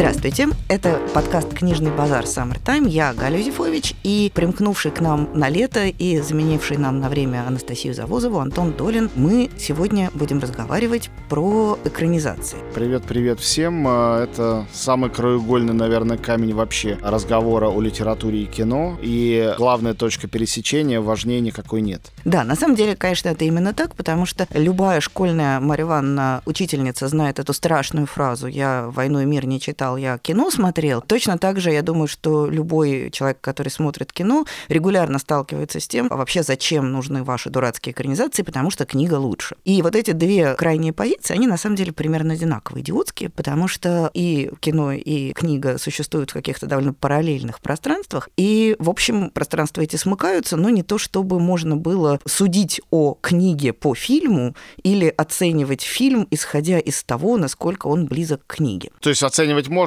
Здравствуйте, это подкаст «Книжный базар Саммертайм». Я Галя Юзефович и примкнувший к нам на лето и заменивший нам на время Анастасию Завозову Антон Долин. Мы сегодня будем разговаривать про экранизации. Привет-привет всем. Это самый краеугольный, наверное, камень вообще разговора о литературе и кино. И главная точка пересечения, важнее никакой нет. Да, на самом деле, конечно, это именно так, потому что любая школьная Марья Ивановна, учительница, знает эту страшную фразу «Я «Войну и мир» не читал, я кино смотрел». Точно так же, я думаю, что любой человек, который смотрит кино, регулярно сталкивается с тем, а вообще зачем нужны ваши дурацкие экранизации, потому что книга лучше. И вот эти две крайние позиции, они на самом деле примерно одинаковые, идиотские, потому что и кино, и книга существуют в каких-то довольно параллельных пространствах, и, в общем, пространства эти смыкаются, но не то, чтобы можно было судить о книге по фильму или оценивать фильм, исходя из того, насколько он близок к книге. То есть оценивать можно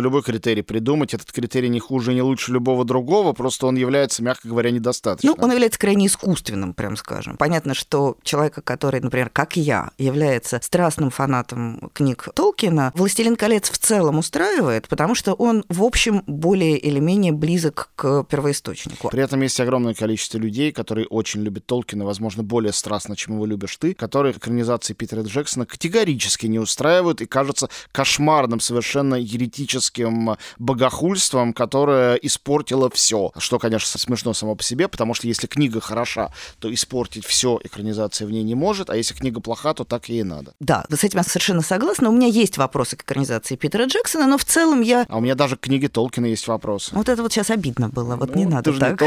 любой критерий придумать. Этот критерий не хуже и не лучше любого другого, просто он является, мягко говоря, недостаточным. Ну, он является крайне искусственным, прям скажем. Понятно, что человека, который, например, как я, является страстным фанатом книг Толкина, «Властелин колец» в целом устраивает, потому что он, в общем, более или менее близок к первоисточнику. При этом есть огромное количество людей, которые очень любят Толкина, возможно, более страстно, чем его любишь ты, которые экранизации Питера Джексона категорически не устраивают и кажется кошмарным, совершенно еретическим богохульством, которое испортило все. Что, конечно, смешно само по себе, потому что если книга хороша, то испортить все экранизация в ней не может, а если книга плоха, то так ей и надо. Да, с этим я совершенно согласна. У меня есть вопросы к экранизации Питера Джексона, но в целом я... А у меня даже к книге Толкина есть вопросы. Вот это вот сейчас обидно было, вот ну, не надо так.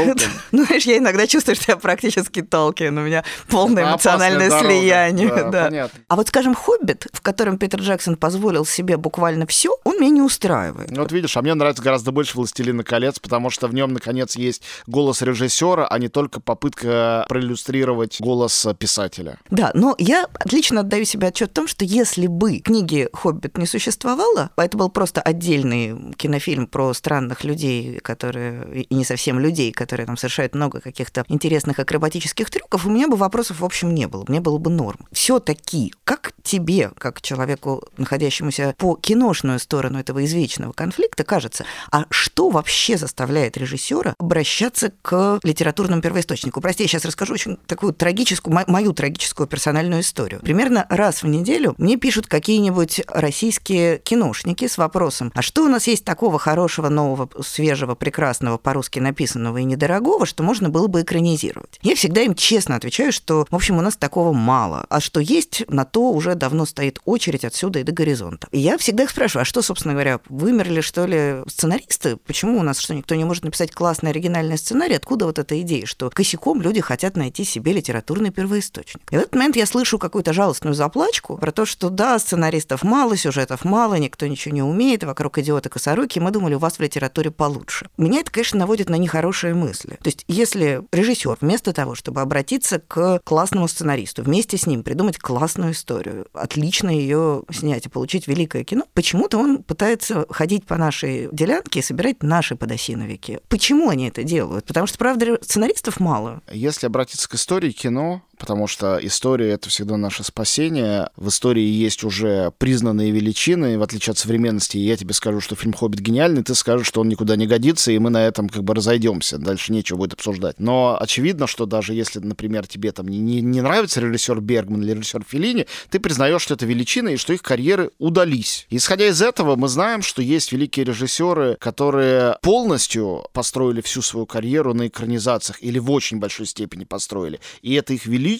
Ну, знаешь, я иногда чувствую, что я практически Толкин, у меня полное эмоциональное слияние. Да, понятно. А вот, скажем, «Хоббит», в котором Питер Джексон позволил себе буквально все, он меня не устраивает. Вот видишь, а мне нравится гораздо больше «Властелина колец», потому что в нем, наконец, есть голос режиссера, а не только попытка проиллюстрировать голос писателя. Да, но я отлично отдаю себе отчет в том, что если бы книги «Хоббит» не существовало, а это был просто отдельный кинофильм про странных людей, которые, и не совсем людей, которые там совершают много каких-то интересных акробатических трюков, у меня бы вопросов, в общем, не было. Мне было бы норм. Все-таки, как тебе, как человеку, находящемуся по киношную сторону этого извечного конфликта, кажется, а что вообще заставляет режиссера обращаться к литературному первоисточнику? Прости, я сейчас расскажу очень такую трагическую, мою трагическую персональную историю. Примерно раз в неделю мне пишут какие-нибудь российские киношники с вопросом, а что у нас есть такого хорошего, нового, свежего, прекрасного, по-русски написанного и недорогого, что можно было бы экранизировать? Я всегда им честно отвечаю, что, в общем, у нас такого мало, а что есть, на то уже давно стоит очередь отсюда и до горизонта. И я всегда их спрашиваю, а что, собственно говоря, вымерли, что ли, сценаристы? Почему у нас что, никто не может написать классный оригинальный сценарий? Откуда вот эта идея, что косяком люди хотят найти себе литературный первоисточник? И в этот момент я слышу какую-то жалостную заплачку про то, что да, сценаристов мало, сюжетов мало, никто ничего не умеет, вокруг идиота косоруки, мы думали, у вас в литературе получше. Меня это, конечно, наводит на нехорошие мысли. То есть если режиссер вместо того, чтобы обратиться к классному сценаристу, вместе с ним придумать классную историю, отлично ее снять и получить великое кино, почему-то он пытается ходить по нашей делянке и собирать наши подосиновики. Почему они это делают? Потому что, правда, сценаристов мало. Если обратиться к истории кино, потому что история — это всегда наше спасение. В истории есть уже признанные величины, в отличие от современности. Я тебе скажу, что фильм «Хоббит» гениальный, ты скажешь, что он никуда не годится, и мы на этом как бы разойдемся. Дальше нечего будет обсуждать. Но очевидно, что даже если, например, тебе там не нравится режиссер Бергман или режиссер Феллини, ты признаешь, что это величина и что их карьеры удались. Исходя из этого, мы знаем, что есть великие режиссеры, которые полностью построили всю свою карьеру на экранизациях или в очень большой степени построили. И это их величие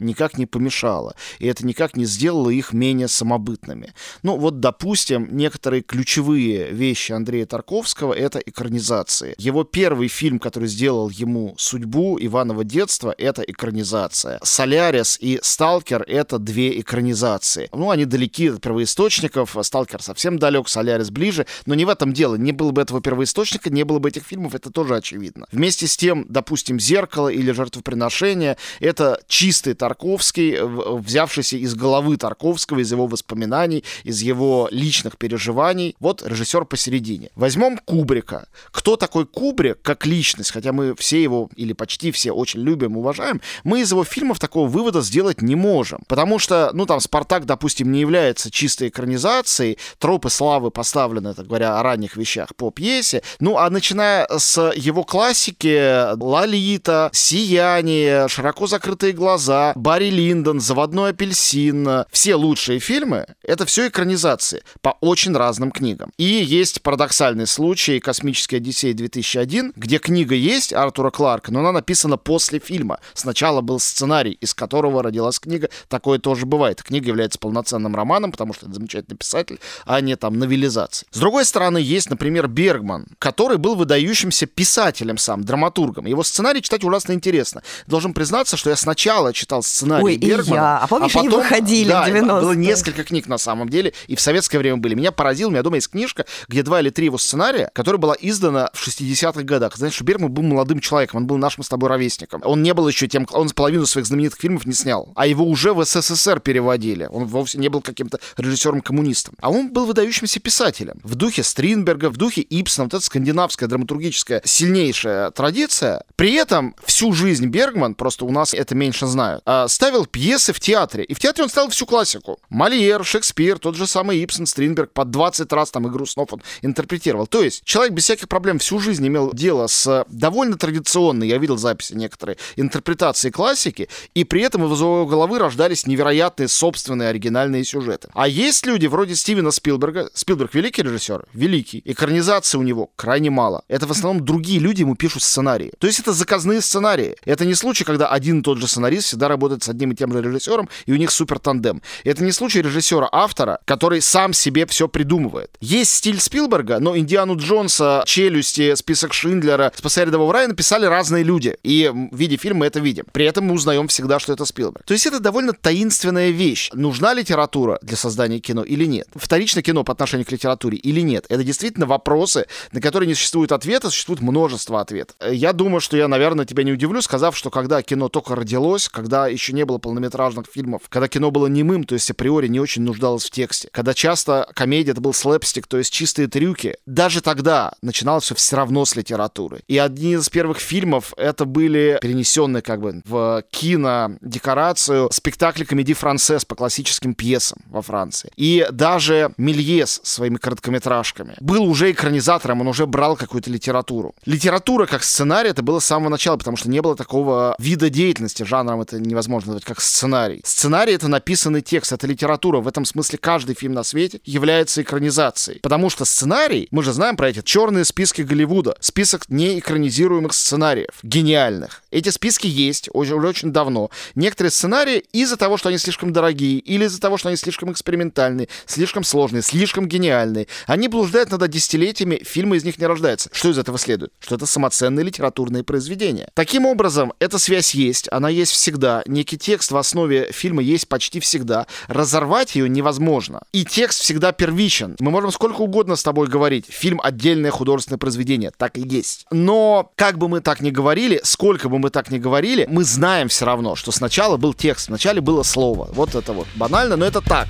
никак не помешало, и это никак не сделало их менее самобытными. Ну вот, допустим, некоторые ключевые вещи Андрея Тарковского — это экранизации. Его первый фильм, который сделал ему судьбу, «Иваново детство», — это экранизация. «Солярис» и «Сталкер» — это две экранизации. Ну, они далеки от первоисточников, «Сталкер» совсем далек, «Солярис» ближе, но не в этом дело. Не было бы этого первоисточника, не было бы этих фильмов, это тоже очевидно. Вместе с тем, допустим, «Зеркало» или «Жертвоприношение» — это чистый Тарковский, взявшийся из головы Тарковского, из его воспоминаний, из его личных переживаний. Вот режиссер посередине. Возьмем Кубрика. Кто такой Кубрик как личность? Хотя мы все его, или почти все, очень любим, уважаем. Мы из его фильмов такого вывода сделать не можем. Потому что, ну там, «Спартак», допустим, не является чистой экранизацией. «Тропы славы» поставлены, так говоря, о ранних вещах по пьесе. Ну, а начиная с его классики «Лолита», «Сияние», «Широко закрытые глаза», «Барри Линдон», «Заводной апельсин», все лучшие фильмы — это все экранизации по очень разным книгам. И есть парадоксальный случай «Космический Одиссей 2001», где книга есть Артура Кларка, но она написана после фильма. Сначала был сценарий, из которого родилась книга. Такое тоже бывает. Книга является полноценным романом, потому что это замечательный писатель, а не там новелизация. С другой стороны, есть, например, Бергман, который был выдающимся писателем сам, драматургом. Его сценарий читать ужасно интересно. Должен признаться, что я сначала читал сценарий Бергмана. А помнишь, а потом, они выходили в 90-е? Было несколько книг на самом деле, и в советское время были. Меня поразил, у меня дома есть книжка, где 2 или 3 его сценария, которая была издана в 60-х годах. Знаешь, что Бергман был молодым человеком, он был нашим с тобой ровесником. Он не был еще тем, он половину своих знаменитых фильмов не снял, а его уже в СССР переводили. Он вовсе не был каким-то режиссером-коммунистом. А он был выдающимся писателем. В духе Стринберга, в духе Ибсена, вот эта скандинавская драматургическая сильнейшая традиция. При этом всю жизнь Бергман, просто у нас это меньше знают, ставил пьесы в театре. И в театре он ставил всю классику. Мольер, Шекспир, тот же самый Ибсен, Стринберг. По 20 раз там «Игру снов» он интерпретировал. То есть человек без всяких проблем всю жизнь имел дело с довольно традиционной, я видел записи некоторые, интерпретации классики, и при этом из его головы рождались невероятные собственные оригинальные сюжеты. А есть люди вроде Стивена Спилберга. Спилберг великий режиссер? Великий. Экранизации у него крайне мало. Это в основном другие люди ему пишут сценарии. То есть это заказные сценарии. Это не случай, когда один и тот же сценарист всегда работает с одним и тем же режиссером, и у них супер тандем. Это не случай режиссера-автора, который сам себе все придумывает. Есть стиль Спилберга, но «Индиану Джонса», «Челюсти», «Список Шиндлера», «Спасая рядового Райана» написали разные люди. И в виде фильма это видим. При этом мы узнаем всегда, что это Спилберг. То есть это довольно таинственная вещь. Нужна литература для создания кино или нет? Вторично кино по отношению к литературе или нет? Это действительно вопросы, на которые не существует ответа, существует множество ответов. Я думаю, что я, наверное, тебя не удивлю, сказав, что когда кино только родилось, когда еще не было полнометражных фильмов, когда кино было немым, то есть априори не очень нуждалось в тексте, когда часто комедия — это был слэпстик, то есть чистые трюки, даже тогда начиналось все равно с литературы. И одни из первых фильмов — это были перенесенные как бы в кинодекорацию спектакли комедии «Франсез» по классическим пьесам во Франции. И даже Мельес своими короткометражками был уже экранизатором, он уже брал какую-то литературу. Литература как сценарий — это было с самого начала, потому что не было такого вида деятельности, жанром это невозможно назвать, как сценарий. Сценарий — это написанный текст, это литература. В этом смысле каждый фильм на свете является экранизацией. Потому что сценарий, мы же знаем про эти черные списки Голливуда, список неэкранизируемых сценариев, гениальных. Эти списки есть очень давно. Некоторые сценарии из-за того, что они слишком дорогие, или из-за того, что они слишком экспериментальные, слишком сложные, слишком гениальные, они блуждают иногда десятилетиями, фильмы из них не рождаются. Что из этого следует? Что это самоценные литературные произведения. Таким образом, эта связь есть, она есть всегда. Некий текст в основе фильма есть почти всегда. Разорвать ее невозможно. И текст всегда первичен. Мы можем сколько угодно с тобой говорить. Фильм — отдельное художественное произведение. Так и есть. Но как бы мы так ни говорили, сколько бы мы так ни говорили, мы знаем все равно, что сначала был текст, вначале было слово. Вот это вот банально, но это так.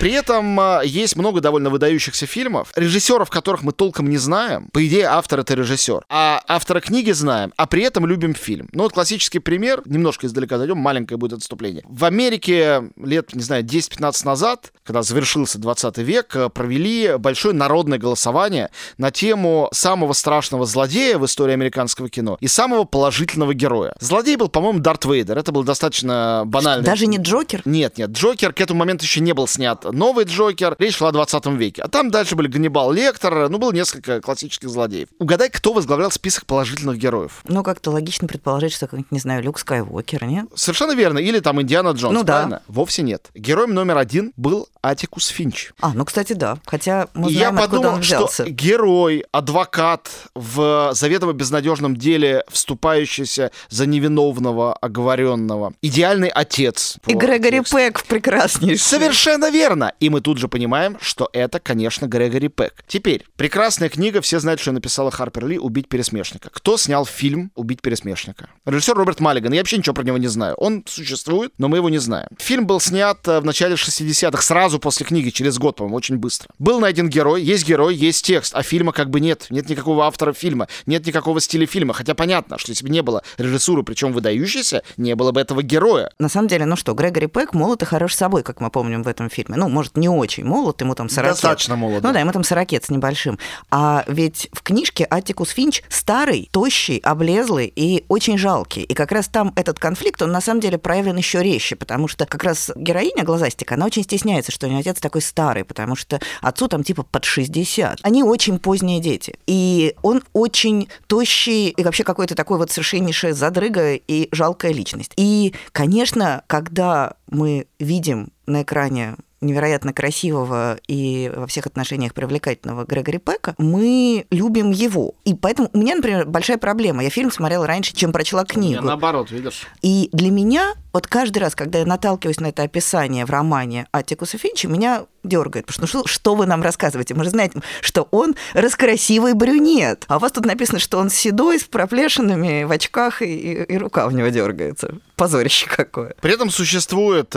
При этом есть много довольно выдающихся фильмов, режиссеров которых мы толком не знаем. По идее, автор — это режиссер. А автора книги знаем, а при этом любим фильм. Ну вот классический пример, немножко издалека зайдем, маленькое будет отступление. В Америке лет, не знаю, 10-15 назад, когда завершился 20 век, провели большое народное голосование на тему самого страшного злодея в истории американского кино и самого положительного героя. Злодей был, по-моему, Дарт Вейдер. Это был достаточно банально. Даже не Джокер? Нет. Джокер к этому моменту еще не был снят. Новый Джокер. Речь шла о 20 веке. А там дальше были Ганнибал Лектор, ну, было несколько классических злодеев. Угадай, кто возглавлял список положительных героев? Ну, как-то логично предположить, что, не знаю, Люк Скайуокер, нет? Совершенно верно. Или там Индиана Джонс, ну, правильно? Да. Вовсе нет. Героем номер 1 был Атикус Финч. Кстати, да. Хотя мы знаем, откуда он взялся. Я подумал, что герой, адвокат в заведомо безнадежном деле, вступающийся за невиновного, оговоренного. Идеальный отец. И Грегори Пэк в прекраснейшем. Совершенно верно. Верно, и мы тут же понимаем, что это, конечно, Грегори Пек. Теперь, прекрасная книга, все знают, что написала Харпер Ли, «Убить пересмешника». Кто снял фильм «Убить пересмешника»? Режиссер Роберт Маллиган, я вообще ничего про него не знаю. Он существует, но мы его не знаем. Фильм был снят в начале 60-х, сразу после книги, через год, по-моему, очень быстро. Был найден герой, есть текст, а фильма как бы нет. Нет никакого автора фильма, нет никакого стиля фильма. Хотя понятно, что если бы не было режиссуры, причем выдающейся, не было бы этого героя. На самом деле, ну что, Грегори Пек молод и хорош собой, как мы помним в этом фильме. Ну, может, не очень молод, ему там 40. Достаточно молод. Ну да, ему там 40 с небольшим. А ведь в книжке Аттикус Финч старый, тощий, облезлый и очень жалкий. И как раз там этот конфликт, он на самом деле проявлен еще резче, потому что как раз героиня глазастика, она очень стесняется, что у нее отец такой старый, потому что отцу там типа под 60. Они очень поздние дети. И он очень тощий и вообще какой-то такой вот совершеннейшая задрыга и жалкая личность. И, конечно, когда мы видим на экране невероятно красивого и во всех отношениях привлекательного Грегори Пека, мы любим его. И поэтому у меня, например, большая проблема. Я фильм смотрела раньше, чем прочла книгу. Наоборот, видишь. И для меня вот каждый раз, когда я наталкиваюсь на это описание в романе Аттикуса Финча, меня дергает, потому что что вы нам рассказываете? Мы же знаем, что он раскрасивый брюнет, а у вас тут написано, что он седой, с проплешинами, в очках, и рука у него дергается. Позорище какое. При этом существует,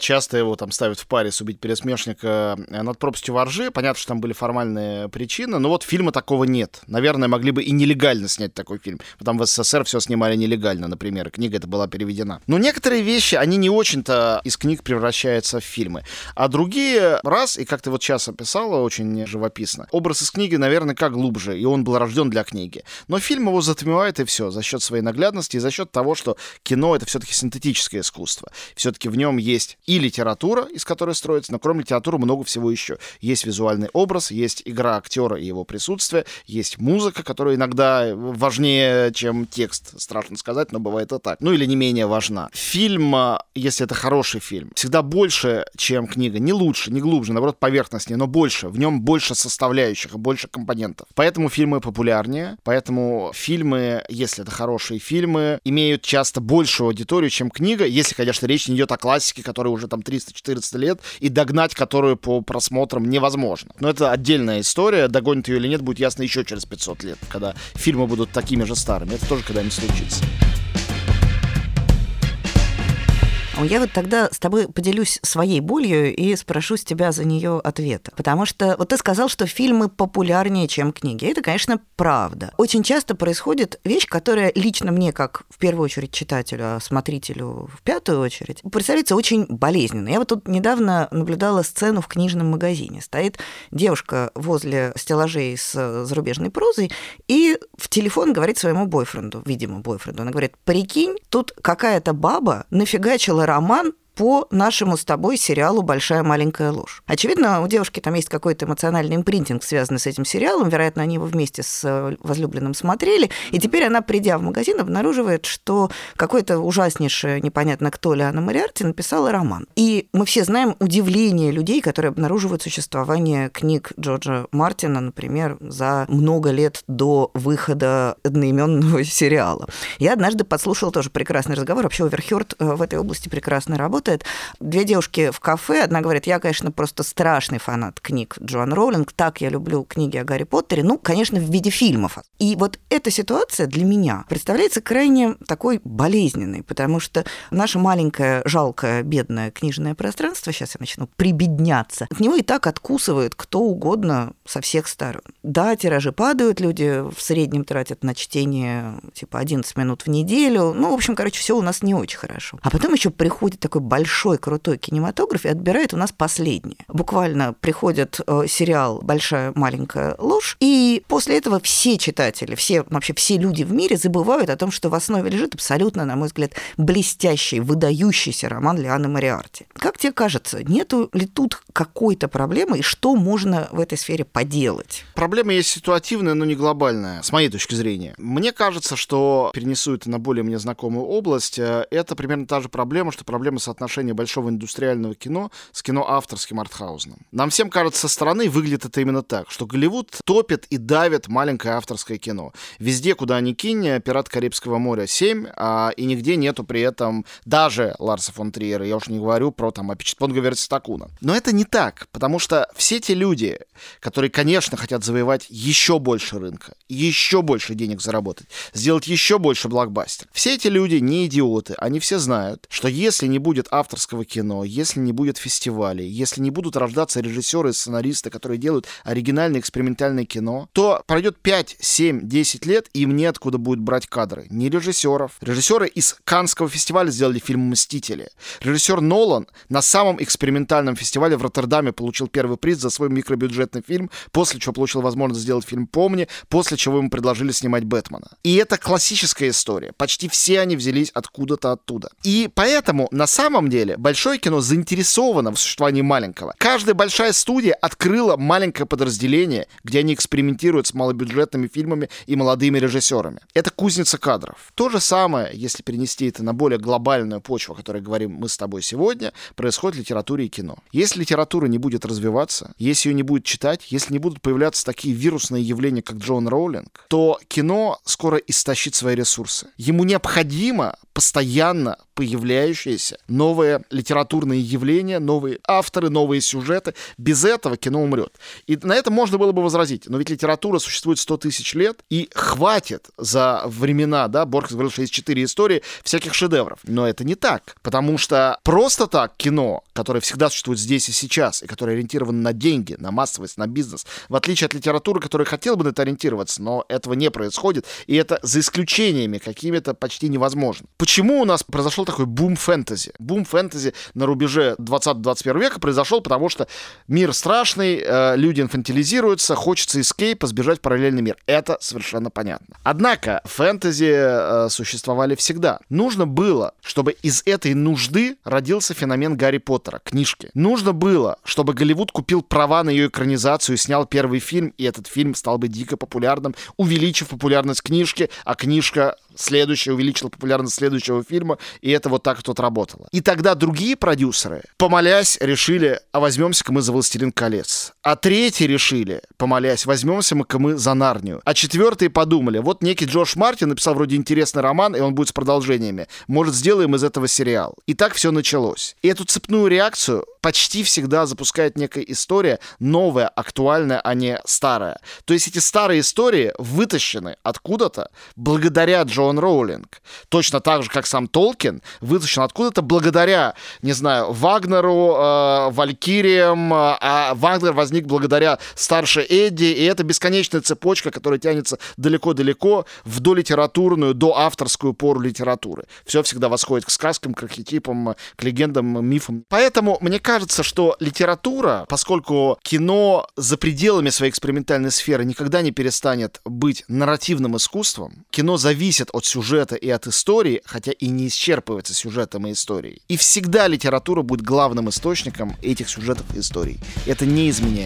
часто его там ставят в паре с «Убить пересмешника» «Над пропастью во ржи». Понятно, что там были формальные причины, но вот фильма такого нет. Наверное, могли бы и нелегально снять такой фильм. Там в СССР все снимали нелегально, например, и книга эта была переведена. Но некоторые вещи, они не очень-то из книг превращаются в фильмы, а другие раз, и как ты вот сейчас описала, очень живописно. Образ из книги, наверное, как глубже, и он был рожден для книги. Но фильм его затмевает, и все, за счет своей наглядности, и за счет того, что кино — это все-таки синтетическое искусство. Все-таки в нем есть и литература, из которой строится, но кроме литературы много всего еще. Есть визуальный образ, есть игра актера и его присутствие, есть музыка, которая иногда важнее, чем текст, страшно сказать, но бывает и так. Ну или не менее важна. Фильм, если это хороший фильм, всегда больше, чем книга. Не лучше, не глубже, наоборот, поверхностнее, но больше. В нем больше составляющих, больше компонентов. Поэтому фильмы популярнее, поэтому фильмы, если это хорошие фильмы, имеют часто большую аудиторию, чем книга, если, конечно, речь не идет о классике, которой уже там 300-400 лет, и догнать которую по просмотрам невозможно. Но это отдельная история, догонит ее или нет, будет ясно еще через 500 лет, когда фильмы будут такими же старыми. Это тоже когда-нибудь случится. Я вот тогда с тобой поделюсь своей болью и спрошу с тебя за нее ответа. Потому что вот ты сказал, что фильмы популярнее, чем книги. Это, конечно, правда. Очень часто происходит вещь, которая лично мне, как в первую очередь читателю, а смотрителю в пятую очередь, представляется очень болезненно. Я вот тут недавно наблюдала сцену в книжном магазине. Стоит девушка возле стеллажей с зарубежной прозой и в телефон говорит своему бойфренду, видимо, бойфренду. Она говорит: прикинь, тут какая-то баба нафигачила роман по нашему с тобой сериалу «Большая маленькая ложь». Очевидно, у девушки там есть какой-то эмоциональный импринтинг, связанный с этим сериалом. Вероятно, они его вместе с возлюбленным смотрели. И теперь она, придя в магазин, обнаруживает, что какой-то ужаснейший, непонятно кто, Лиана Мориарти написала роман. И мы все знаем удивление людей, которые обнаруживают существование книг Джорджа Мартина, например, за много лет до выхода одноименного сериала. Я однажды подслушала тоже прекрасный разговор. Вообще, оверхёрд в этой области прекрасно работает. Две девушки в кафе. Одна говорит: я, конечно, просто страшный фанат книг Джоан Роулинг. Так, я люблю книги о Гарри Поттере. Ну, конечно, в виде фильмов. И вот эта ситуация для меня представляется крайне такой болезненной, потому что наше маленькое, жалкое, бедное книжное пространство, сейчас я начну прибедняться, от него и так откусывает кто угодно со всех сторон. Да, тиражи падают, люди в среднем тратят на чтение типа 11 минут в неделю. Ну, в общем, короче, все у нас не очень хорошо. А потом еще приходит такой большой, крутой кинематограф и отбирает у нас последнее. Буквально приходит сериал «Большая маленькая ложь», и после этого все читатели, все, вообще все люди в мире забывают о том, что в основе лежит абсолютно, на мой взгляд, блестящий, выдающийся роман Лианы Мориарти. Как тебе кажется, нету ли тут какой-то проблемы, и что можно в этой сфере поделать? Проблема есть ситуативная, но не глобальная, с моей точки зрения. Мне кажется, что, перенесу это на более мне знакомую область, это примерно та же проблема, что проблема соотношения соотношение большого индустриального кино с кино авторским артхаусным. Нам всем кажется, со стороны выглядит это именно так, что Голливуд топит и давит маленькое авторское кино. Везде, куда ни кинь, «Пират Карибского моря 7», и нигде нету при этом даже Ларса фон Триера, я уж не говорю про там Апичитпонга Верситакуна. Но это не так, потому что все те люди, которые, конечно, хотят завоевать еще больше рынка, еще больше денег заработать, сделать еще больше блокбастер, все эти люди не идиоты, они все знают, что если не будет авторского кино, если не будет фестивалей, если не будут рождаться режиссеры и сценаристы, которые делают оригинальное экспериментальное кино, то пройдет 5, 7, 10 лет, и им неоткуда будет брать кадры. Ни режиссеров. Режиссеры из Каннского фестиваля сделали фильм «Мстители». Режиссер Нолан на самом экспериментальном фестивале в Роттердаме получил первый приз за свой микробюджетный фильм, после чего получил возможность сделать фильм «Помни», после чего ему предложили снимать «Бэтмена». И это классическая история. Почти все они взялись откуда-то оттуда. И поэтому, на самом деле, большое кино заинтересовано в существовании маленького. Каждая большая студия открыла маленькое подразделение, где они экспериментируют с малобюджетными фильмами и молодыми режиссерами. Это кузница кадров. То же самое, если перенести это на более глобальную почву, о которой говорим мы с тобой сегодня, происходит в литературе и кино. Если литература не будет развиваться, если ее не будет читать, если не будут появляться такие вирусные явления, как Джон Роулинг, то кино скоро истощит свои ресурсы. Ему необходимо постоянно появляющиеся новые литературные явления, новые авторы, новые сюжеты. Без этого кино умрет. И на это можно было бы возразить. Но ведь литература существует 100 тысяч лет, и хватит за времена, да, Борхес говорил, что есть 4 истории, всяких шедевров. Но это не так. Потому что просто так кино, которое всегда существует здесь и сейчас, и которое ориентировано на деньги, на массовость, на бизнес, в отличие от литературы, которая хотела бы на это ориентироваться, но этого не происходит, и это за исключениями какими-то почти невозможно. Почему у нас произошло такой бум фэнтези? Бум фэнтези на рубеже 20-21 века произошел, потому что мир страшный, люди инфантилизируются, хочется эскейпа, сбежать в параллельный мир. Это совершенно понятно. Однако фэнтези существовали всегда. Нужно было, чтобы из этой нужды родился феномен Гарри Поттера, книжки. Нужно было, чтобы Голливуд купил права на ее экранизацию, снял первый фильм, и этот фильм стал бы дико популярным, увеличив популярность книжки, а книжка следующая увеличила популярность следующего фильма, и это вот так вот работало. И тогда другие продюсеры, помолясь, решили, а возьмемся-ка мы за «Властелин колец». А третьи решили, помолясь, возьмемся-ка мы за «Нарнию». А четвертые подумали, вот некий Джордж Мартин написал вроде интересный роман, и он будет с продолжениями. Может, сделаем из этого сериал. И так все началось. И эту цепную реакцию почти всегда запускает некая история, новая, актуальная, а не старая. То есть эти старые истории вытащены откуда-то благодаря Джон Роулинг. Точно так же, как сам Толкин вытащен откуда-то благодаря, не знаю, Вагнеру, Валькириям, а Вагнер возник благодаря старше Эдди, и это бесконечная цепочка, которая тянется далеко-далеко в долитературную, доавторскую пору литературы. Все всегда восходит к сказкам, к архетипам, к легендам, мифам. Поэтому мне кажется, что литература, поскольку кино за пределами своей экспериментальной сферы никогда не перестанет быть нарративным искусством, кино зависит от сюжета и от истории, хотя и не исчерпывается сюжетом и историей. И всегда литература будет главным источником этих сюжетов и историй. Это неизменяемо.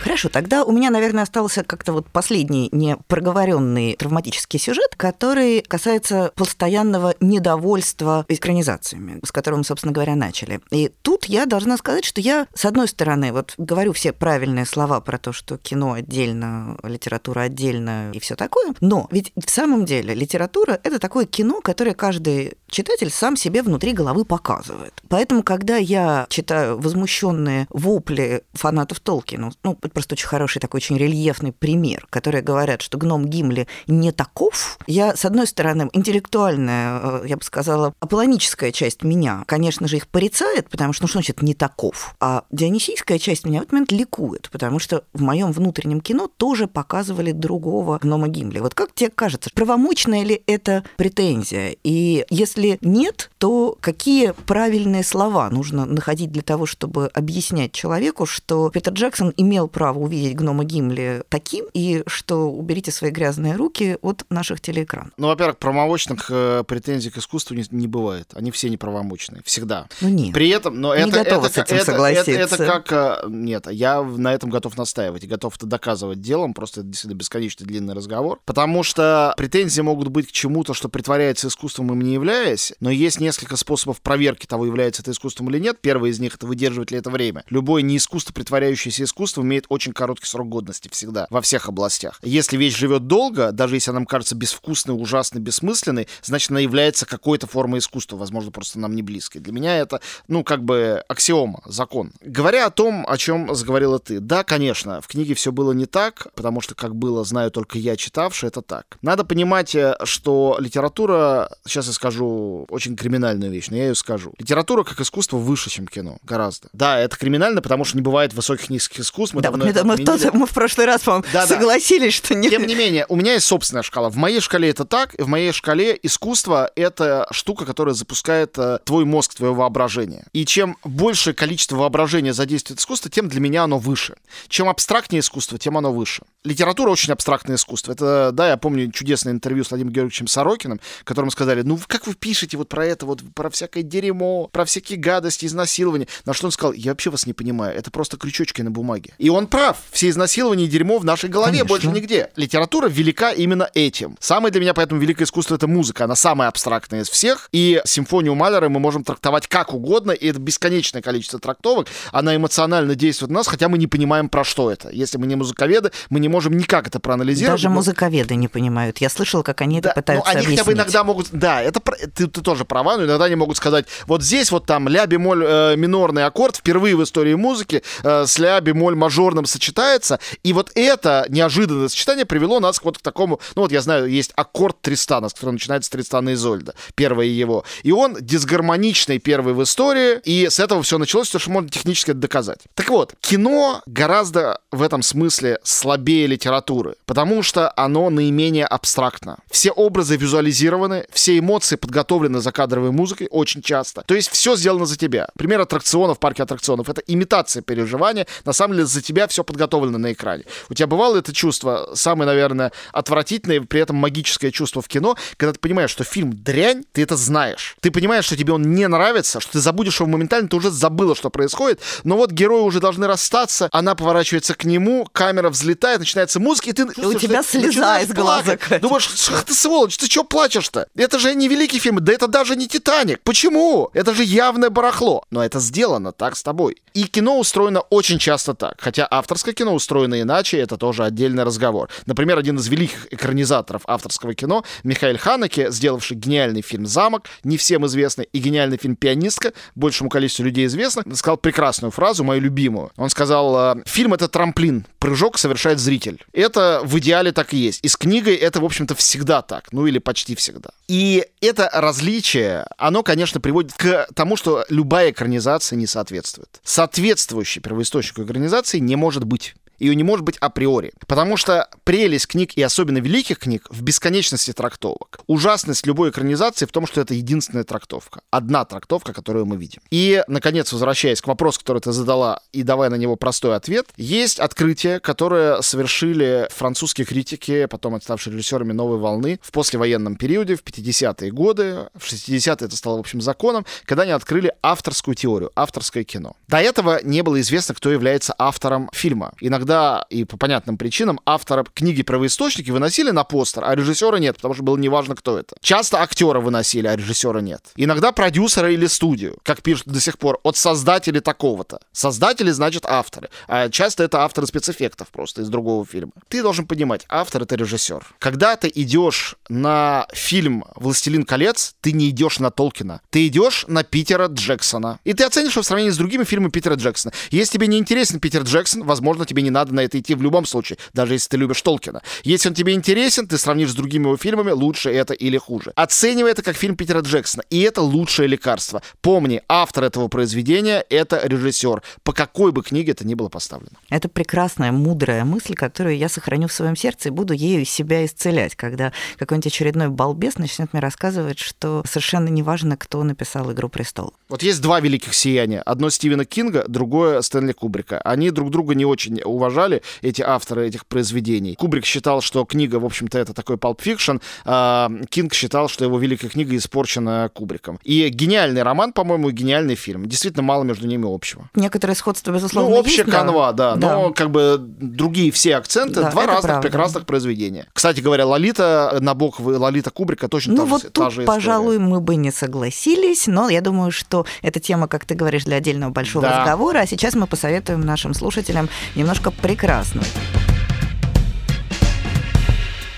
Хорошо, тогда у меня, наверное, остался как-то вот последний непроговоренный травматический сюжет, который касается постоянного недовольства экранизациями, с которым, собственно говоря, начали. И тут я должна сказать, что я, с одной стороны, вот говорю все правильные слова про то, что кино отдельно, литература отдельно и все такое, но ведь в самом деле литература — это такое кино, которое каждый читатель сам себе внутри головы показывает. Поэтому, когда я читаю возмущенные вопли фанатов Толкина, просто очень хороший такой очень рельефный пример, которые говорят, что гном Гимли не таков. Я, с одной стороны, интеллектуальная, я бы сказала, аполлоническая часть меня, конечно же, их порицает, потому что, ну что значит не таков? А дионисийская часть меня в этот момент ликует, потому что в моем внутреннем кино тоже показывали другого гнома Гимли. Вот как тебе кажется, правомочная ли это претензия? И если если нет, то какие правильные слова нужно находить для того, чтобы объяснять человеку, что Питер Джексон имел право увидеть гнома Гимли таким, и что уберите свои грязные руки от наших телеэкранов? Ну, во-первых, правомочных претензий к искусству не бывает. Они все неправомочные. Всегда. Ну, нет. При этом... Но не готова с этим согласиться. Это как... Нет, я на этом готов настаивать. И готов это доказывать делом. Просто это действительно бесконечно длинный разговор. Потому что претензии могут быть к чему-то, что притворяется искусством, им не являясь. Но есть несколько способов проверки того, является это искусством или нет. Первый из них — это выдерживает ли это время. Любое не искусство, притворяющееся искусство, имеет очень короткий срок годности всегда, во всех областях. Если вещь живет долго, даже если она нам кажется безвкусной, ужасной, бессмысленной, значит, она является какой-то формой искусства, возможно, просто нам не близкой. Для меня это, ну, как бы аксиома, закон. Говоря о том, о чем заговорила ты, да, конечно, в книге все было не так, потому что, как было, знаю только я, читавший, это так. Надо понимать, что литература, сейчас я скажу очень криминальную вещь, но я ее скажу. Литература как искусство выше, чем кино, гораздо. Да, это криминально, потому что не бывает высоких низких искусств. Мы, да, вот это мы в прошлый раз, по-моему, да, согласились, да. Что нет. Тем не менее, у меня есть собственная шкала. В моей шкале это так, и в моей шкале искусство — это штука, которая запускает твой мозг, твое воображение. И чем большее количество воображения задействует искусство, тем для меня оно выше. Чем абстрактнее искусство, тем оно выше. Литература — очень абстрактное искусство. Это, да, я помню чудесное интервью с Владимиром Георгиевичем Сорокиным, которому сказали: ну, как вы пишете вот про это, вот про всякое дерьмо, про всякие гадости, изнасилования? На что он сказал: я вообще вас не понимаю, это просто крючочки на бумаге. И он прав. Все изнасилования и дерьмо в нашей голове, конечно, больше нигде. Литература велика именно этим. Самое для меня поэтому великое искусство — это музыка. Она самая абстрактная из всех. И симфонию Малера мы можем трактовать как угодно, и это бесконечное количество трактовок. Она эмоционально действует на нас, хотя мы не понимаем, про что это. Если мы не музыковеды, мы не можем никак это проанализировать. Даже музыковеды не понимают. Я слышала, как они, да, это пытаются объяснить. Они хотя бы иногда могут... Да, это ты тоже права, но иногда они могут сказать: вот здесь вот там ля бемоль минорный аккорд впервые в истории музыки с ля бемоль мажорным сочетается, и вот это неожиданное сочетание привело нас вот к такому... Ну вот я знаю, есть аккорд Тристана, с которого начинается Тристана Изольда, первый его. И он дисгармоничный первый в истории, и с этого все началось, потому что можно технически это доказать. Так вот, кино гораздо в этом смысле слабее литературы, потому что оно наименее абстрактно. Все образы визуализированы, все эмоции подготовлены закадровой музыкой очень часто. То есть все сделано за тебя. Пример аттракционов, парки аттракционов — это имитация переживания. На самом деле за тебя все подготовлено на экране. У тебя бывало это чувство, самое, наверное, отвратительное, при этом магическое чувство в кино, когда ты понимаешь, что фильм дрянь, ты это знаешь. Ты понимаешь, что тебе он не нравится, что ты забудешь его моментально, ты уже забыла, что происходит, но вот герои уже должны расстаться, она поворачивается к нему, камера взлетает, начинается музыка, и ты чувствуешь, у тебя слеза из глаза. Думаешь: ты сволочь, ты чего плачешь-то? Это же не великий фильм, да это даже не «Титаник». Почему? Это же явное барахло. Но это сделано так с тобой. И кино устроено очень часто так. Хотя авторское кино устроено иначе, это тоже отдельный разговор. Например, один из великих экранизаторов авторского кино, Михаэль Ханеке, сделавший гениальный фильм «Замок», не всем известный, и гениальный фильм «Пианистка», большему количеству людей известно, сказал прекрасную фразу, мою любимую. Он сказал: фильм — это трамплин, прыжок совершает зритель. Это в идеале так и есть. И с книгой это, в общем-то, всегда так. Ну или почти всегда. И это различие, оно, конечно, приводит к тому, что любая экранизация не соответствует. Соответствующей первоисточнику экранизации не может быть. Ее не может быть априори. Потому что прелесть книг, и особенно великих книг, в бесконечности трактовок. Ужасность любой экранизации в том, что это единственная трактовка. Одна трактовка, которую мы видим. И, наконец, возвращаясь к вопросу, который ты задала, и давая на него простой ответ, есть открытие, которое совершили французские критики, потом ставшие режиссерами «Новой волны», в послевоенном периоде, в 50-е годы, в 60-е это стало, в общем, законом, когда они открыли авторскую теорию, авторское кино. До этого не было известно, кто является автором фильма. Иногда, и по понятным причинам, автора книги «Первоисточники» выносили на постер, а режиссера нет, потому что было неважно, кто это. Часто актера выносили, а режиссера нет. Иногда продюсера или студию, как пишут до сих пор, от создателей такого-то. Создатели, значит, авторы. А часто это авторы спецэффектов просто из другого фильма. Ты должен понимать, автор — это режиссер. Когда ты идешь на фильм «Властелин колец», ты не идешь на Толкина. Ты идешь на Питера Джексона. И ты оценишь его в сравнении с другими фильмами Питера Джексона. Если тебе не интересен Питер Джексон, возможно, тебе не надо надо на это идти в любом случае, даже если ты любишь Толкина. Если он тебе интересен, ты сравнишь с другими его фильмами, лучше это или хуже. Оценивай это как фильм Питера Джексона, и это лучшее лекарство. Помни, автор этого произведения — это режиссер, по какой бы книге это ни было поставлено. Это прекрасная, мудрая мысль, которую я сохраню в своем сердце и буду ею себя исцелять, когда какой-нибудь очередной балбес начнет мне рассказывать, что совершенно неважно, кто написал «Игру престолов». Вот есть два великих сияния. Одно Стивена Кинга, другое Стэнли Кубрика. Они друг друга не очень уважали, эти авторы этих произведений. Кубрик считал, что книга, в общем-то, это такой палп-фикшн, а Кинг считал, что его великая книга испорчена Кубриком. И гениальный роман, по-моему, и гениальный фильм. Действительно, мало между ними общего. Некоторое сходство, безусловно, есть. Ну, общая канва, да. Но как бы другие все акценты, да, два разных прекрасных произведения. Кстати говоря, Лолита Набокова и Лолита Кубрика точно та же история. Ну вот тут, пожалуй, мы бы не согласились, но я думаю, что эта тема, как ты говоришь, для отдельного большого разговора, а сейчас мы посоветуем нашим слушателям немножко прекрасную.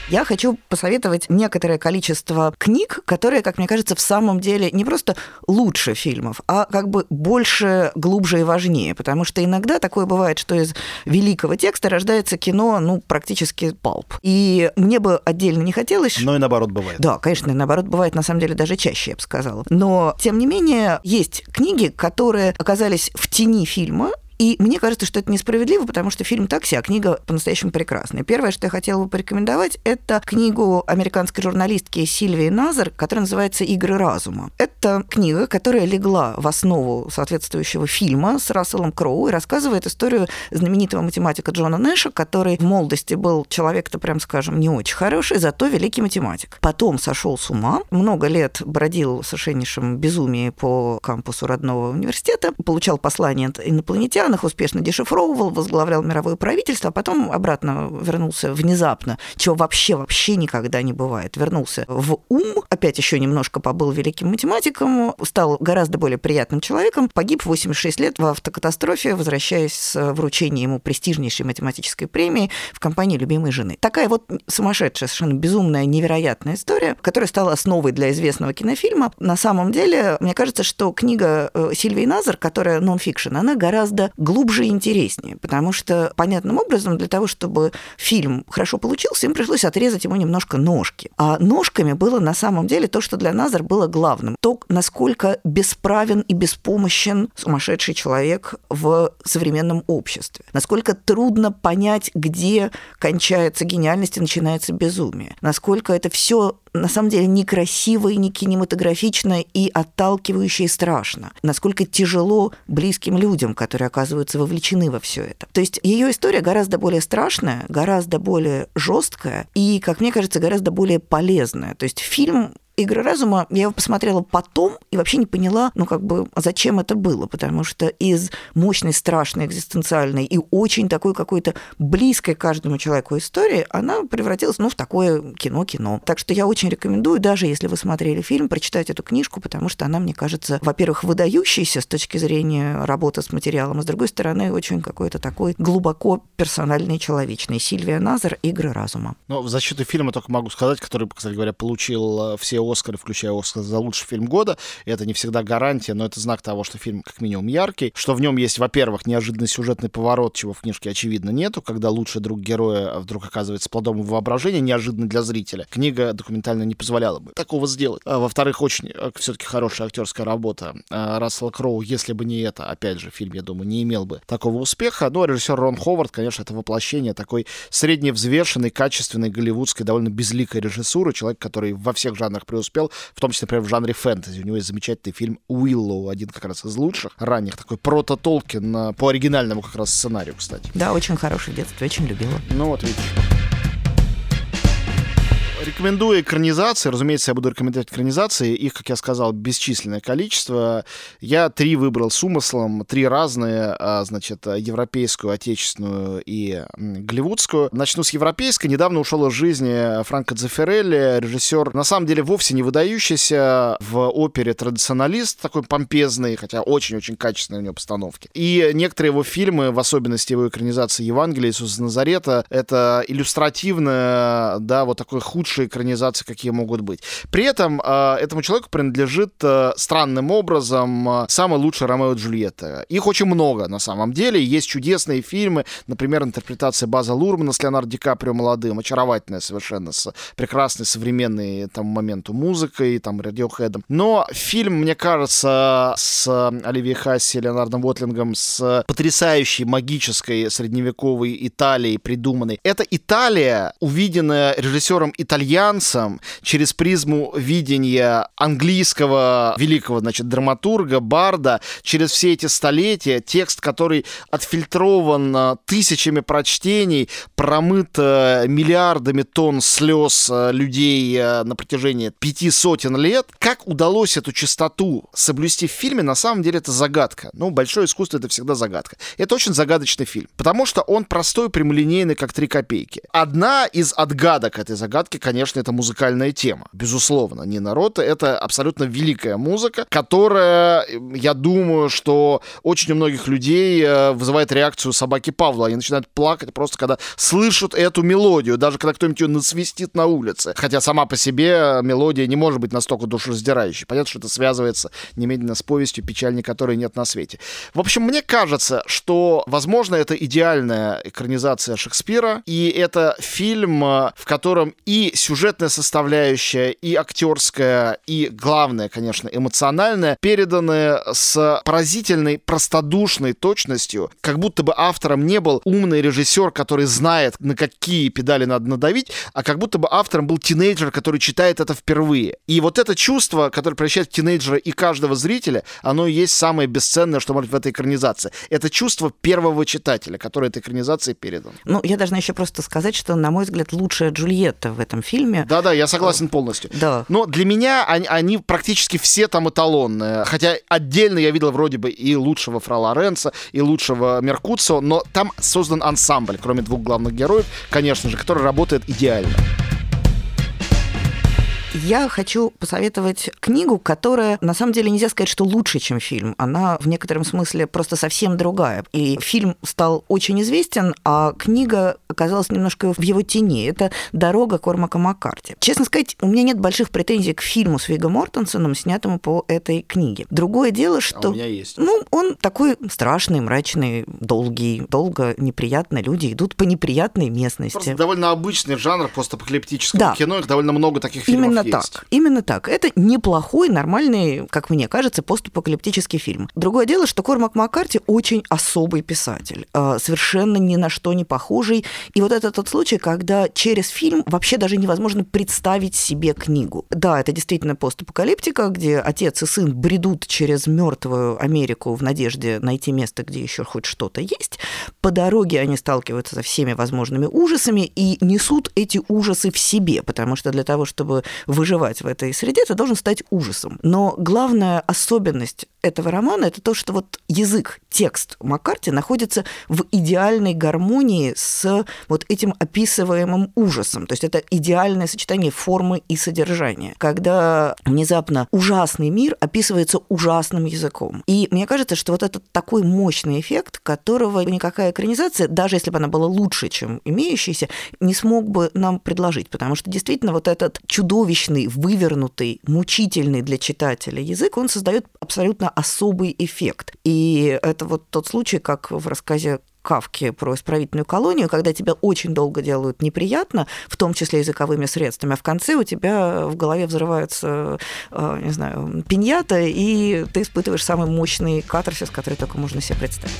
Я хочу посоветовать некоторое количество книг, которые, как мне кажется, в самом деле не просто лучше фильмов, а как бы больше, глубже и важнее. Потому что иногда такое бывает, что из великого текста рождается кино, ну, практически палп. И мне бы отдельно не хотелось... Но и наоборот бывает. Да, конечно, наоборот бывает, на самом деле, даже чаще, я бы сказала. Но, тем не менее, есть книги, которые оказались в тени фильма, и мне кажется, что это несправедливо, потому что фильм такси, а книга по-настоящему прекрасная. Первое, что я хотела бы порекомендовать, это книгу американской журналистки Сильвии Назар, которая называется «Игры разума». Это книга, которая легла в основу соответствующего фильма с Расселом Кроу и рассказывает историю знаменитого математика Джона Нэша, который в молодости был человек-то, прям скажем, не очень хороший, зато великий математик. Потом сошел с ума, много лет бродил в совершеннейшем безумии по кампусу родного университета, получал послания от инопланетян, их успешно дешифровывал, возглавлял мировое правительство, а потом обратно вернулся внезапно, чего вообще никогда не бывает. Вернулся в ум, опять еще немножко побыл великим математиком, стал гораздо более приятным человеком, погиб в 86 лет в автокатастрофе, возвращаясь с вручения ему престижнейшей математической премии в компании любимой жены. Такая вот сумасшедшая, совершенно безумная, невероятная история, которая стала основой для известного кинофильма. На самом деле, мне кажется, что книга Сильвии Назар, которая нон-фикшн, она гораздо глубже и интереснее, потому что, понятным образом, для того, чтобы фильм хорошо получился, им пришлось отрезать ему немножко ножки. А ножками было, на самом деле, то, что для Назар было главным. То, насколько бесправен и беспомощен сумасшедший человек в современном обществе. Насколько трудно понять, где кончается гениальность и начинается безумие. Насколько это все на самом деле некрасиво и не кинематографично, и отталкивающе и страшно. Насколько тяжело близким людям, которые оказываются вовлечены во все это. То есть ее история гораздо более страшная, гораздо более жесткая и, как мне кажется, гораздо более полезная. То есть фильм «Игры разума», я его посмотрела потом и вообще не поняла, зачем это было, потому что из мощной, страшной, экзистенциальной и очень такой какой-то близкой каждому человеку истории она превратилась, в такое кино-кино. Так что я очень рекомендую, даже если вы смотрели фильм, прочитать эту книжку, потому что она, мне кажется, во-первых, выдающаяся с точки зрения работы с материалом, а с другой стороны, очень какой-то такой глубоко персональный, человечный. Сильвия Назар «Игры разума». В защиту фильма только могу сказать, который, кстати говоря, получил все Оскары, включая Оскар за лучший фильм года. Это не всегда гарантия, но это знак того, что фильм как минимум яркий, что в нем есть, во-первых, неожиданный сюжетный поворот, чего в книжке, очевидно, нету, когда лучший друг героя вдруг оказывается плодом воображения, неожиданно для зрителя. Книга документально не позволяла бы такого сделать. Во-вторых, очень все-таки хорошая актерская работа Рассела Кроу. Если бы не это, опять же, фильм, я думаю, не имел бы такого успеха. Но режиссер Рон Ховард, конечно, это воплощение такой средневзвешенной, качественной, голливудской, довольно безликой режиссуры. Человек, который во всех жанрах преуспел, в том числе, например, в жанре фэнтези. У него есть замечательный фильм «Уиллоу», один как раз из лучших ранних, такой прото-Толкин по оригинальному как раз сценарию, кстати. Да, очень хороший в детстве, очень любила. Видишь. Рекомендую экранизации. Разумеется, я буду рекомендовать экранизации. Их, как я сказал, бесчисленное количество. Я 3 выбрал с умыслом, 3 разные, европейскую, отечественную и голливудскую. Начну с европейской. Недавно ушел из жизни Франко Дзеффирелли, режиссер, на самом деле, вовсе не выдающийся в опере традиционалист, такой помпезный, хотя очень-очень качественные у него постановки. И некоторые его фильмы, в особенности его экранизации «Евангелия Иисуса Назарета», это иллюстративно, такой худший лучшие экранизации, какие могут быть. При этом этому человеку принадлежит странным образом самый лучший Ромео и Джульетта. Их очень много на самом деле. Есть чудесные фильмы, например, интерпретация База Лурмана с Леонардо Ди Каприо молодым, очаровательная совершенно, с прекрасной современной там, моменту музыкой, там, Radiohead'ом. Но фильм, мне кажется, с Оливией Хасси и Леонардом Уотлингом, с потрясающей магической средневековой Италией придуманной. Это Италия, увиденная режиссером-итальянцем через призму видения английского великого, значит, драматурга, барда, через все эти столетия, текст, который отфильтрован тысячами прочтений, промыт миллиардами тонн слез людей на протяжении 500 лет. Как удалось эту чистоту соблюсти в фильме, на самом деле это загадка. Ну, большое искусство — это всегда загадка. Это очень загадочный фильм, потому что он простой, прямолинейный, как 3 копейки. Одна из отгадок этой загадки, конечно, это музыкальная тема. Безусловно, не народ, это абсолютно великая музыка, которая, я думаю, что очень у многих людей вызывает реакцию собаки Павла. Они начинают плакать просто, когда слышат эту мелодию, даже когда кто-нибудь ее насвистит на улице. Хотя сама по себе мелодия не может быть настолько душераздирающей. Понятно, что это связывается немедленно с повестью «Печальни, которой нет на свете». В общем, мне кажется, что, возможно, это идеальная экранизация Шекспира, и это фильм, в котором и сюжетная составляющая, и актерская, и, главное, конечно, эмоциональная, переданы с поразительной, простодушной точностью, как будто бы автором не был умный режиссер, который знает, на какие педали надо надавить, а как будто бы автором был тинейджер, который читает это впервые. И вот это чувство, которое превращает тинейджера и каждого зрителя, оно и есть самое бесценное, что может быть в этой экранизации. Это чувство первого читателя, которое этой экранизации передано. Ну, я должна еще просто сказать, что, на мой взгляд, лучшая Джульетта в этом фильме. Да-да, я согласен полностью. Да. Но для меня они практически все там эталонные. Хотя отдельно я видел вроде бы и лучшего Фра Лоренцо, и лучшего Меркуцио, но там создан ансамбль, кроме 2 главных героев, конечно же, который работает идеально. Я хочу посоветовать книгу, которая, на самом деле, нельзя сказать, что лучше, чем фильм. Она в некотором смысле просто совсем другая. И фильм стал очень известен, а книга оказалась немножко в его тени. Это «Дорога» Кормака Маккарти. Честно сказать, у меня нет больших претензий к фильму с Вигго Мортенсеном, снятому по этой книге. Другое дело, что... А у меня есть. Ну, он такой страшный, мрачный, долгий, долго, неприятно. Люди идут по неприятной местности. Просто довольно обычный жанр постапокалиптического кино. Их довольно много таких фильмов. Именно так. Это неплохой, нормальный, как мне кажется, постапокалиптический фильм. Другое дело, что Кормак Маккарти очень особый писатель, совершенно ни на что не похожий. И вот это тот случай, когда через фильм вообще даже невозможно представить себе книгу. Да, это действительно постапокалиптика, где отец и сын бредут через мертвую Америку в надежде найти место, где еще хоть что-то есть. По дороге они сталкиваются со всеми возможными ужасами и несут эти ужасы в себе, потому что для того, чтобы выживать в этой среде, это должен стать ужасом. Но главная особенность этого романа — это то, что вот язык, текст Маккарти находится в идеальной гармонии с вот этим описываемым ужасом. То есть это идеальное сочетание формы и содержания, когда внезапно ужасный мир описывается ужасным языком. И мне кажется, что вот этот такой мощный эффект, которого никакая экранизация, даже если бы она была лучше, чем имеющаяся, не смог бы нам предложить, потому что действительно вот этот чудовищный, вывернутый, мучительный для читателя язык, он создает абсолютно особый эффект. И это вот тот случай, как в рассказе Кавки про исправительную колонию, когда тебя очень долго делают неприятно, в том числе языковыми средствами, а в конце у тебя в голове взрывается, не знаю, пиньята, и ты испытываешь самый мощный катарсис, который только можно себе представить.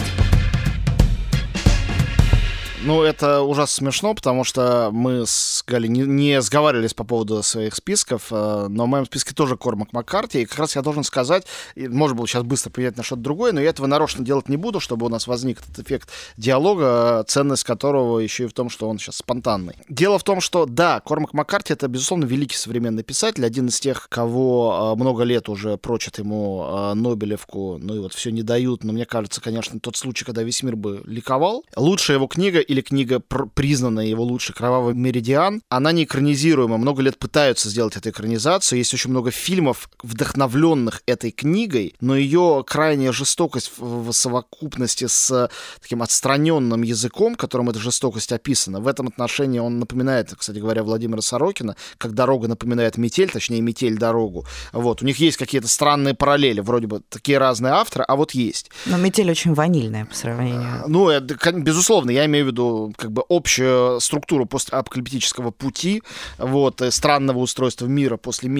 Ну, это ужасно смешно, потому что мы с Галей не сговаривались по поводу своих списков, но в моем списке тоже Кормак Маккарти, и как раз я должен сказать, можно было сейчас быстро принять на что-то другое, но я этого нарочно делать не буду, чтобы у нас возник этот эффект диалога, ценность которого еще и в том, что он сейчас спонтанный. Дело в том, что, да, Кормак Маккарти — это, безусловно, великий современный писатель, один из тех, кого много лет уже прочат ему Нобелевку, ну и вот все не дают, но мне кажется, конечно, тот случай, когда весь мир бы ликовал. Лучшая его книга — или книга, признанная его лучше, «Кровавый меридиан», она не экранизируема. Много лет пытаются сделать эту экранизацию. Есть очень много фильмов, вдохновленных этой книгой, но ее крайняя жестокость в совокупности с таким отстраненным языком, которым эта жестокость описана, в этом отношении он напоминает, кстати говоря, Владимира Сорокина, как «Дорога» напоминает «Метель», точнее, «Метель» — «Дорогу». Вот. У них есть какие-то странные параллели, вроде бы такие разные авторы, а вот есть. Но «Метель» очень ванильная по сравнению. Ну, это, безусловно, я имею в виду как бы общую структуру постапокалиптического пути, вот, странного устройства мира, после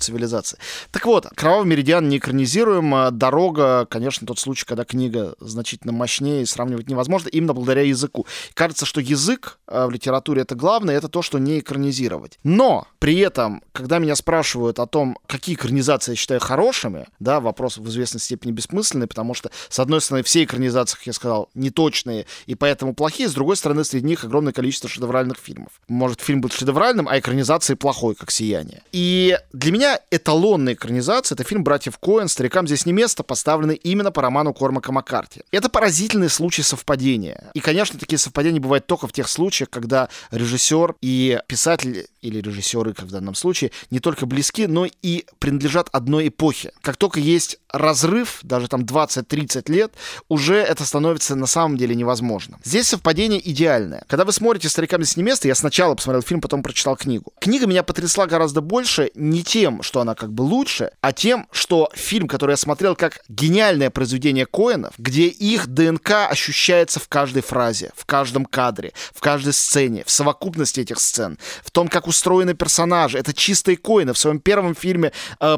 цивилизации. Так вот, «Кровавый меридиан» не экранизируем, «Дорога», конечно, тот случай, когда книга значительно мощнее, и сравнивать невозможно, именно благодаря языку. Кажется, что язык в литературе — это главное, это то, что не экранизировать. Но при этом, когда меня спрашивают о том, какие экранизации я считаю хорошими, да, вопрос в известной степени бессмысленный, потому что, с одной стороны, все экранизации, как я сказал, неточные и поэтому плохие, с другой стороны, среди них огромное количество шедевральных фильмов. Может, фильм будет шедевральным, а экранизации плохой, как «Сияние». И для меня эталонная экранизация — это фильм «Братьев Коэн. Старикам здесь не место», поставленный именно по роману Кормака Маккарти. Это поразительный случай совпадения. И, конечно, такие совпадения бывают только в тех случаях, когда режиссер и писатель, или режиссеры, как в данном случае, не только близки, но и принадлежат одной эпохе. Как только есть разрыв, даже там 20-30 лет, уже это становится на самом деле невозможным. Здесь совпадение идеальное. Когда вы смотрите «Старикам здесь не место», я сначала посмотрел фильм, потом прочитал книгу. Книга меня потрясла гораздо больше не тем, что она как бы лучше, а тем, что фильм, который я смотрел как гениальное произведение Коэнов, где их ДНК ощущается в каждой фразе, в каждом кадре, в каждой сцене, в совокупности этих сцен, в том, как устроены персонажи. Это чистые Коэны. В своем первом фильме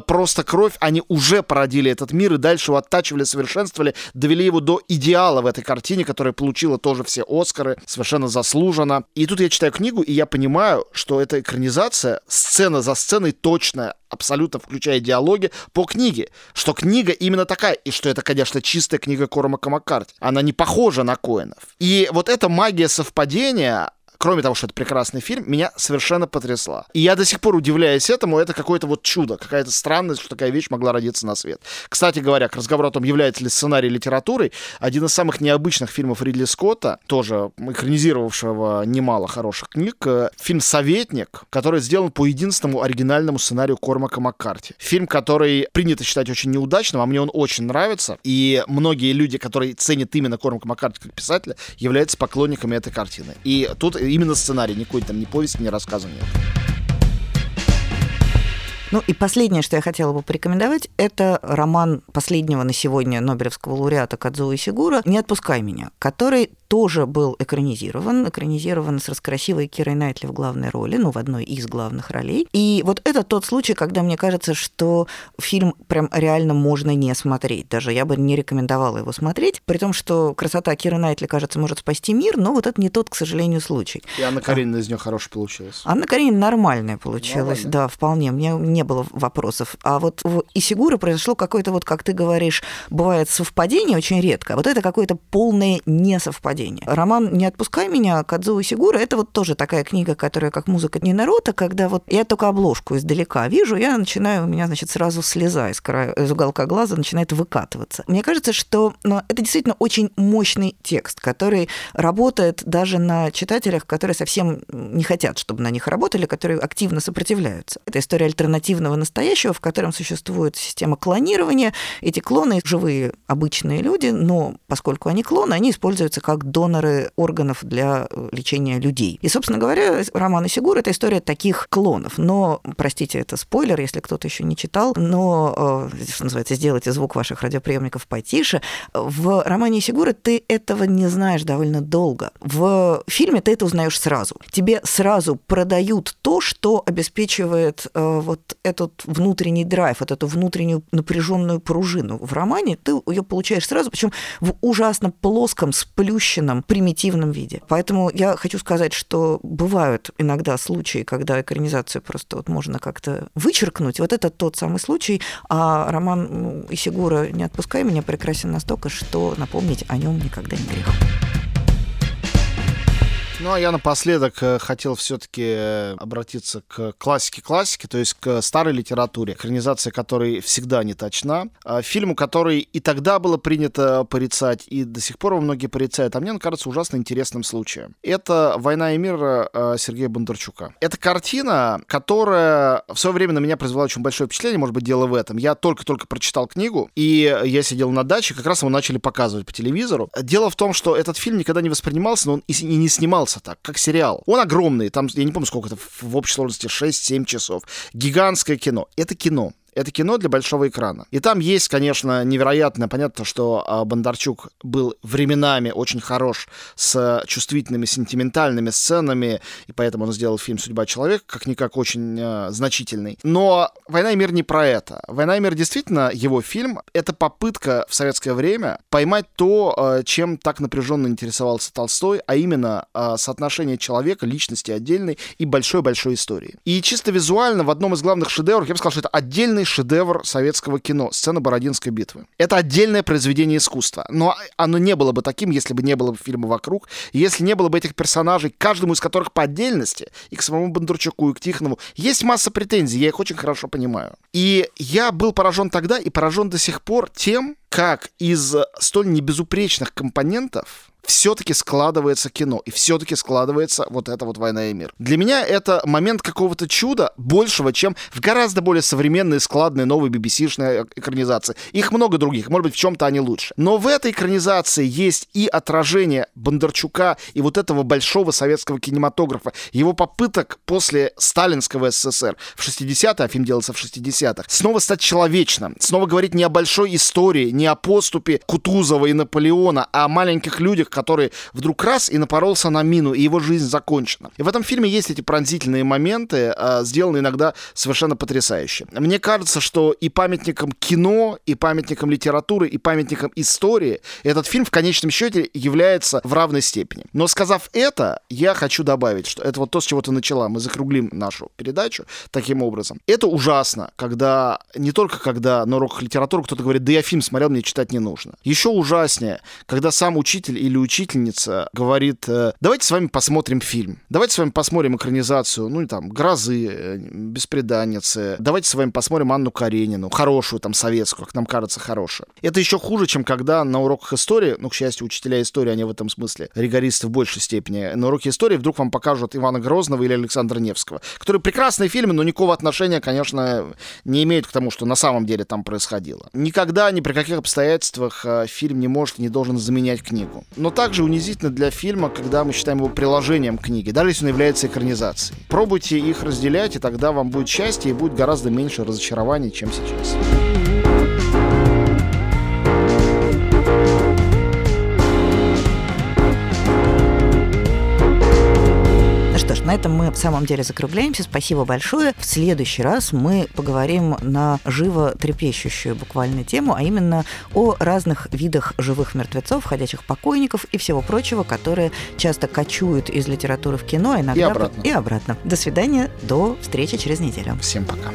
«Просто кровь» они уже породили этот мир и дальше его оттачивали, совершенствовали, довели его до идеала в этой картине, которая получила тоже все «Оскары», совершенно заслуженно. И тут я читаю книгу, и я понимаю, что эта экранизация сцена за сценой точная, абсолютно включая диалоги по книге, что книга именно такая, и что это, конечно, чистая книга Кормака Маккарти. Она не похожа на Коэнов. И вот эта магия совпадения, кроме того, что это прекрасный фильм, меня совершенно потрясла. И я до сих пор удивляюсь этому, это какое-то вот чудо, какая-то странность, что такая вещь могла родиться на свет. Кстати говоря, к разговору о том, является ли сценарий литературой, один из самых необычных фильмов Ридли Скотта, тоже экранизировавшего немало хороших книг, фильм «Советник», который сделан по единственному оригинальному сценарию Кормака Маккарти. Фильм, который принято считать очень неудачным, а мне он очень нравится, и многие люди, которые ценят именно Кормака Маккарти как писателя, являются поклонниками этой картины. И тут именно сценарий, никакой там ни повести, ни рассказа нет. Ну и последнее, что я хотела бы порекомендовать, это роман последнего на сегодня Нобелевского лауреата Кадзуо Исигуро «Не отпускай меня», который тоже был экранизирован с раскрасивой Кирой Найтли в главной роли, ну, в одной из главных ролей. И вот это тот случай, когда мне кажется, что фильм прям реально можно не смотреть. Даже я бы не рекомендовала его смотреть, при том, что красота Киры Найтли, кажется, может спасти мир, но вот это не тот, к сожалению, случай. И Анна Каренина из нее хорошая получилась. Анна Каренина нормальная получилась, нормально. Да, вполне. Мне не было вопросов. А вот у Исигуро произошло какое-то, вот как ты говоришь, бывает совпадение очень редко. Вот это какое-то полное несовпадение. Роман «Не отпускай меня» Кадзуо Исигуро — это вот тоже такая книга, которая как музыка Нинарота, когда вот я только обложку издалека вижу, я начинаю, у меня, значит, сразу слеза из уголка глаза начинает выкатываться. Мне кажется, что это действительно очень мощный текст, который работает даже на читателях, которые совсем не хотят, чтобы на них работали, которые активно сопротивляются. Это история альтернативного настоящего, в котором существует система клонирования. Эти клоны — живые обычные люди, но поскольку они клоны, они используются как доноры органов для лечения людей. И, собственно говоря, роман Исигуро — это история таких клонов. Но, простите, это спойлер, если кто-то еще не читал, но, что называется, сделайте звук ваших радиоприемников потише. В романе Исигуро ты этого не знаешь довольно долго. В фильме ты это узнаешь сразу. Тебе сразу продают то, что обеспечивает вот этот внутренний драйв, вот эту внутреннюю напряженную пружину в романе, ты ее получаешь сразу, причем в ужасно плоском, сплющенном, примитивном виде. Поэтому я хочу сказать, что бывают иногда случаи, когда экранизацию просто вот можно как-то вычеркнуть. Вот это тот самый случай, а роман Исигуро «Не отпускай меня» прекрасен настолько, что напомнить о нем никогда не грех. Ну, а я напоследок хотел все-таки обратиться к классике, то есть к старой литературе, экранизация которой всегда не точна. Фильму, который и тогда было принято порицать, и до сих пор его многие порицают, а мне он кажется ужасно интересным случаем. Это «Война и мир» Сергея Бондарчука. Это картина, которая в свое время на меня произвела очень большое впечатление, может быть, дело в этом. Я только-только прочитал книгу, и я сидел на даче, как раз его начали показывать по телевизору. Дело в том, что этот фильм никогда не воспринимался, но он и не снимался так, как сериал. Он огромный, там, я не помню, сколько это, в общей сложности 6-7 часов. Гигантское кино. Это кино. Это кино для большого экрана. И там есть, конечно, невероятное... Понятно, что Бондарчук был временами очень хорош с чувствительными, сентиментальными сценами, и поэтому он сделал фильм «Судьба человека», как-никак очень значительный. Но «Война и мир» не про это. «Война и мир» действительно, его фильм, это попытка в советское время поймать то, чем так напряженно интересовался Толстой, а именно соотношение человека, личности отдельной и большой-большой истории. И чисто визуально в одном из главных шедевров, я бы сказал, что это отдельный шедевр советского кино, сцена Бородинской битвы. Это отдельное произведение искусства. Но оно не было бы таким, если бы не было бы фильма «Вокруг», если не было бы этих персонажей, каждому из которых по отдельности, и к самому Бондарчуку, и к Тихонову, есть масса претензий, я их очень хорошо понимаю. И я был поражен тогда и поражен до сих пор тем, как из столь небезупречных компонентов все-таки складывается кино, и все-таки складывается вот эта вот «Война и мир». Для меня это момент какого-то чуда большего, чем в гораздо более современные, складные, новые BBC-шные экранизации. Их много других, может быть, в чем-то они лучше. Но в этой экранизации есть и отражение Бондарчука, и вот этого большого советского кинематографа, его попыток после сталинского СССР в 60-е, а фильм делался в 60-х, снова стать человечным, снова говорить не о большой истории, не о поступе Кутузова и Наполеона, а о маленьких людях, который вдруг раз и напоролся на мину, и его жизнь закончена. И в этом фильме есть эти пронзительные моменты, сделанные иногда совершенно потрясающе. Мне кажется, что и памятником кино, и памятником литературы, и памятником истории этот фильм в конечном счете является в равной степени. Но сказав это, я хочу добавить, что это вот то, с чего ты начала. Мы закруглим нашу передачу таким образом. Это ужасно, когда, не только когда на уроках литературы кто-то говорит: да я фильм смотрел, мне читать не нужно. Еще ужаснее, когда сам учитель или учительница говорит: давайте с вами посмотрим фильм, давайте с вами посмотрим экранизацию, ну, там, «Грозы», «Бесприданницы», давайте с вами посмотрим «Анну Каренину», хорошую, там, советскую, как нам кажется, хорошую. Это еще хуже, чем когда на уроках истории, ну, к счастью, учителя истории, они в этом смысле ригористы в большей степени, на уроке истории вдруг вам покажут Ивана Грозного или Александра Невского, которые прекрасные фильмы, но никакого отношения, конечно, не имеют к тому, что на самом деле там происходило. Никогда, ни при каких обстоятельствах фильм не может и не должен заменять книгу. Но также унизительно для фильма, когда мы считаем его приложением книги, даже если он является экранизацией. Пробуйте их разделять, и тогда вам будет счастье и будет гораздо меньше разочарований, чем сейчас. На этом мы, в самом деле, закругляемся. Спасибо большое. В следующий раз мы поговорим на живо трепещущую буквально тему, а именно о разных видах живых мертвецов, ходячих покойников и всего прочего, которые часто кочуют из литературы в кино, иногда и обратно. До свидания, до встречи через неделю. Всем пока.